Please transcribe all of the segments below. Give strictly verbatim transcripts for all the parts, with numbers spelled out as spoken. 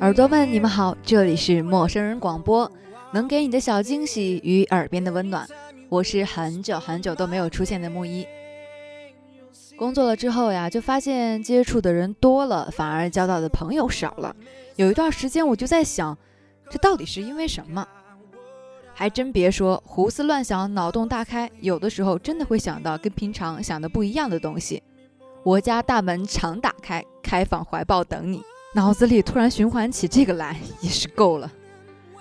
耳朵们，你们好，这里是陌生人广播，能给你的小惊喜与耳边的温暖。我是很久很久都没有出现的木一。工作了之后呀，就发现接触的人多了，反而交到的朋友少了。有一段时间我就在想，这到底是因为什么？还真别说，胡思乱想，脑洞大开，有的时候真的会想到跟平常想的不一样的东西。我家大门常打开，开放怀抱等你。脑子里突然循环起这个来也是够了。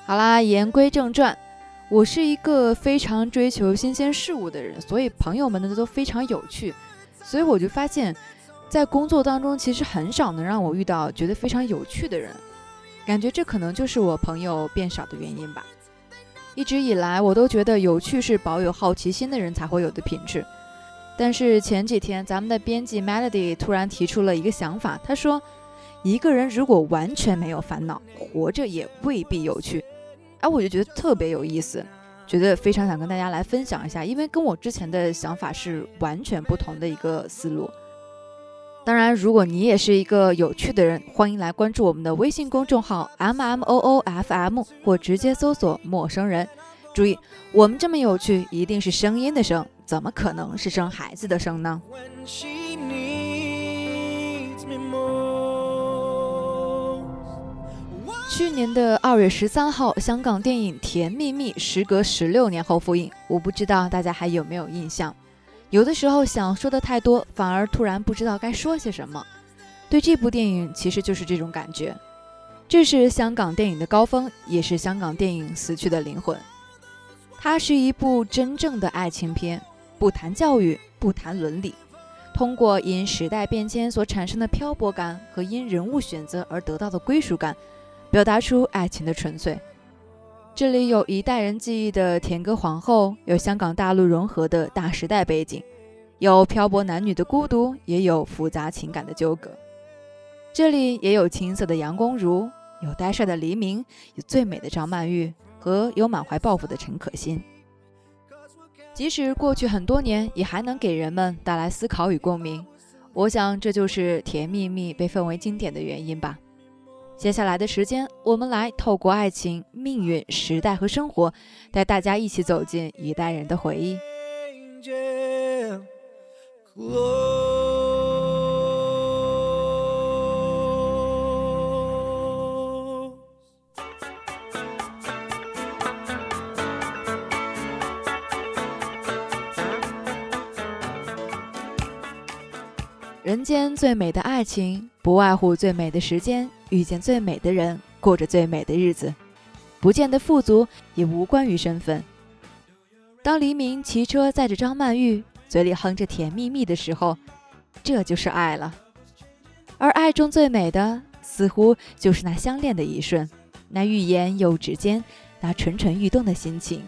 好啦，言归正传，我是一个非常追求新鲜事物的人，所以朋友们的都非常有趣。所以我就发现在工作当中其实很少能让我遇到觉得非常有趣的人，感觉这可能就是我朋友变少的原因吧。一直以来我都觉得有趣是保有好奇心的人才会有的品质，但是前几天咱们的编辑 Melody 突然提出了一个想法，她说一个人如果完全没有烦恼，活着也未必有趣。哎、啊，我就觉得特别有意思，觉得非常想跟大家来分享一下，因为跟我之前的想法是完全不同的一个思路。当然，如果你也是一个有趣的人，欢迎来关注我们的微信公众号 M M O O F M 或直接搜索陌生人。注意，我们这么有趣，一定是声音的声，怎么可能是生孩子的生呢？去年的二月十三号，香港电影《甜蜜蜜》时隔十六年后复映，我不知道大家还有没有印象。有的时候想说的太多，反而突然不知道该说些什么。对这部电影，其实就是这种感觉。这是香港电影的高峰，也是香港电影死去的灵魂。它是一部真正的爱情片，不谈教育，不谈伦理，通过因时代变迁所产生的漂泊感和因人物选择而得到的归属感，表达出爱情的纯粹。这里有一代人记忆的甜歌皇后，有香港大陆融合的大时代背景，有漂泊男女的孤独，也有复杂情感的纠葛。这里也有青涩的杨恭如，有呆帅的黎明，有最美的张曼玉和有满怀抱负的陈可辛。即使过去很多年，也还能给人们带来思考与共鸣。我想这就是《甜蜜蜜》被奉为经典的原因吧。接下来的时间，我们来透过爱情、命运、时代和生活，带大家一起走进一代人的回忆。人间最美的爱情，不外乎最美的时间，遇见最美的人，过着最美的日子。不见得富足，也无关于身份。当黎明骑车载着张曼玉，嘴里哼着甜蜜蜜的时候，这就是爱了。而爱中最美的，似乎就是那相恋的一瞬，那欲言又止间，那蠢蠢欲动的心情，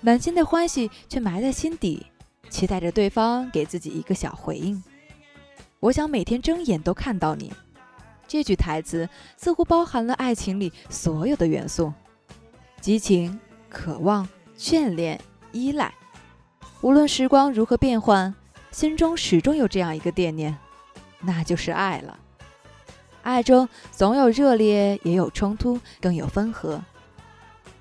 满心的欢喜却埋在心底，期待着对方给自己一个小回应。我想每天睁眼都看到你，这句台词似乎包含了爱情里所有的元素，激情、渴望、眷恋、依赖。无论时光如何变换，心中始终有这样一个惦念，那就是爱了。爱中总有热烈，也有冲突，更有分合。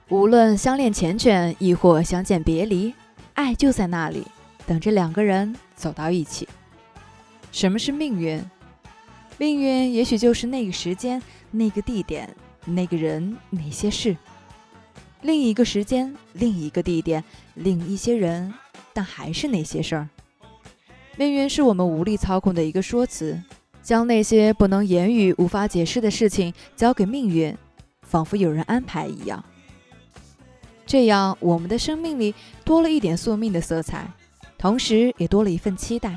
无论相恋缱绻，亦或相见别离，爱就在那里，等着两个人走到一起。什么是命运？命运也许就是那个时间、那个地点、那个人、那些事。另一个时间、另一个地点、另一些人，但还是那些事儿。命运是我们无力操控的一个说辞，将那些不能言语、无法解释的事情交给命运，仿佛有人安排一样。这样，我们的生命里多了一点宿命的色彩，同时也多了一份期待。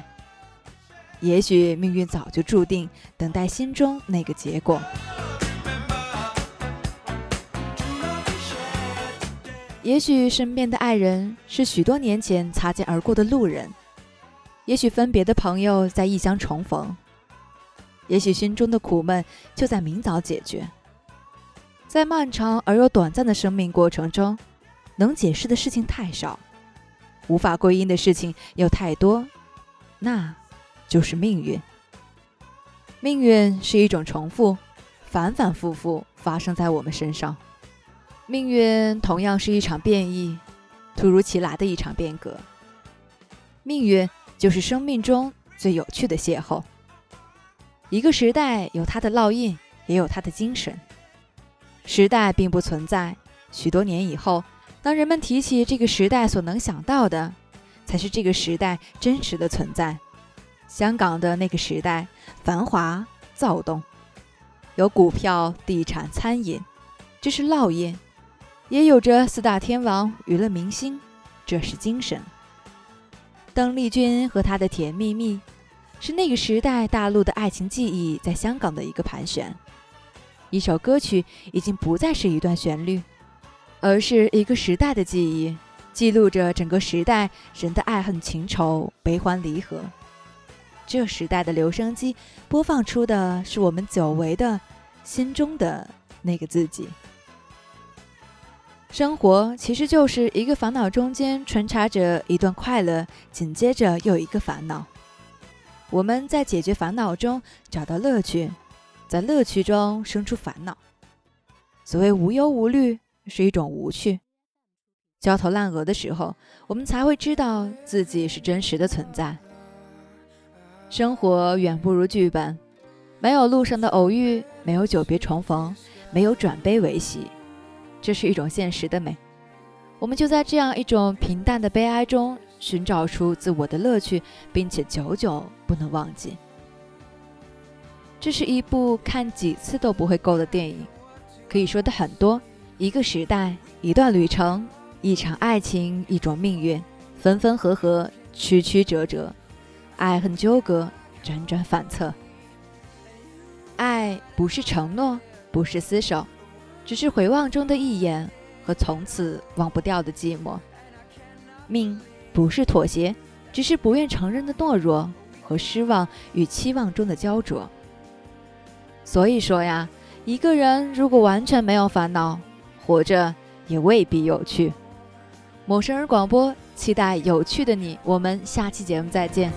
也许命运早就注定，等待心中那个结果。也许身边的爱人是许多年前擦肩而过的路人，也许分别的朋友在异乡重逢，也许心中的苦闷就在明早解决。在漫长而又短暂的生命过程中，能解释的事情太少，无法归因的事情又太多，那就是命运。命运是一种重复，反反复复发生在我们身上。命运同样是一场变异，突如其来的一场变革。命运就是生命中最有趣的邂逅。一个时代有它的烙印，也有它的精神。时代并不存在，许多年以后，当人们提起这个时代所能想到的，才是这个时代真实的存在。香港的那个时代，繁华躁动，有股票、地产、餐饮，这是烙印；也有着四大天王、娱乐明星，这是精神。邓丽君和她的甜蜜蜜，是那个时代大陆的爱情记忆在香港的一个盘旋。一首歌曲已经不再是一段旋律，而是一个时代的记忆，记录着整个时代人的爱恨情仇、悲欢离合。这时代的留声机播放出的是我们久违的心中的那个自己。生活其实就是一个烦恼中间穿插着一段快乐，紧接着又一个烦恼。我们在解决烦恼中找到乐趣，在乐趣中生出烦恼。所谓无忧无虑是一种无趣。焦头烂额的时候，我们才会知道自己是真实的存在。生活远不如剧本，没有路上的偶遇，没有久别重逢，没有转悲为喜，这是一种现实的美。我们就在这样一种平淡的悲哀中寻找出自我的乐趣，并且久久不能忘记。这是一部看几次都不会够的电影，可以说的很多，一个时代，一段旅程，一场爱情，一种命运，分分合合，曲曲折折，爱恨纠葛，辗转反侧。爱不是承诺，不是厮守，只是回望中的一眼和从此忘不掉的寂寞。命不是妥协，只是不愿承认的懦弱和失望与期望中的焦灼。所以说呀，一个人如果完全没有烦恼，活着也未必有趣。陌生人广播，期待有趣的你，我们下期节目再见。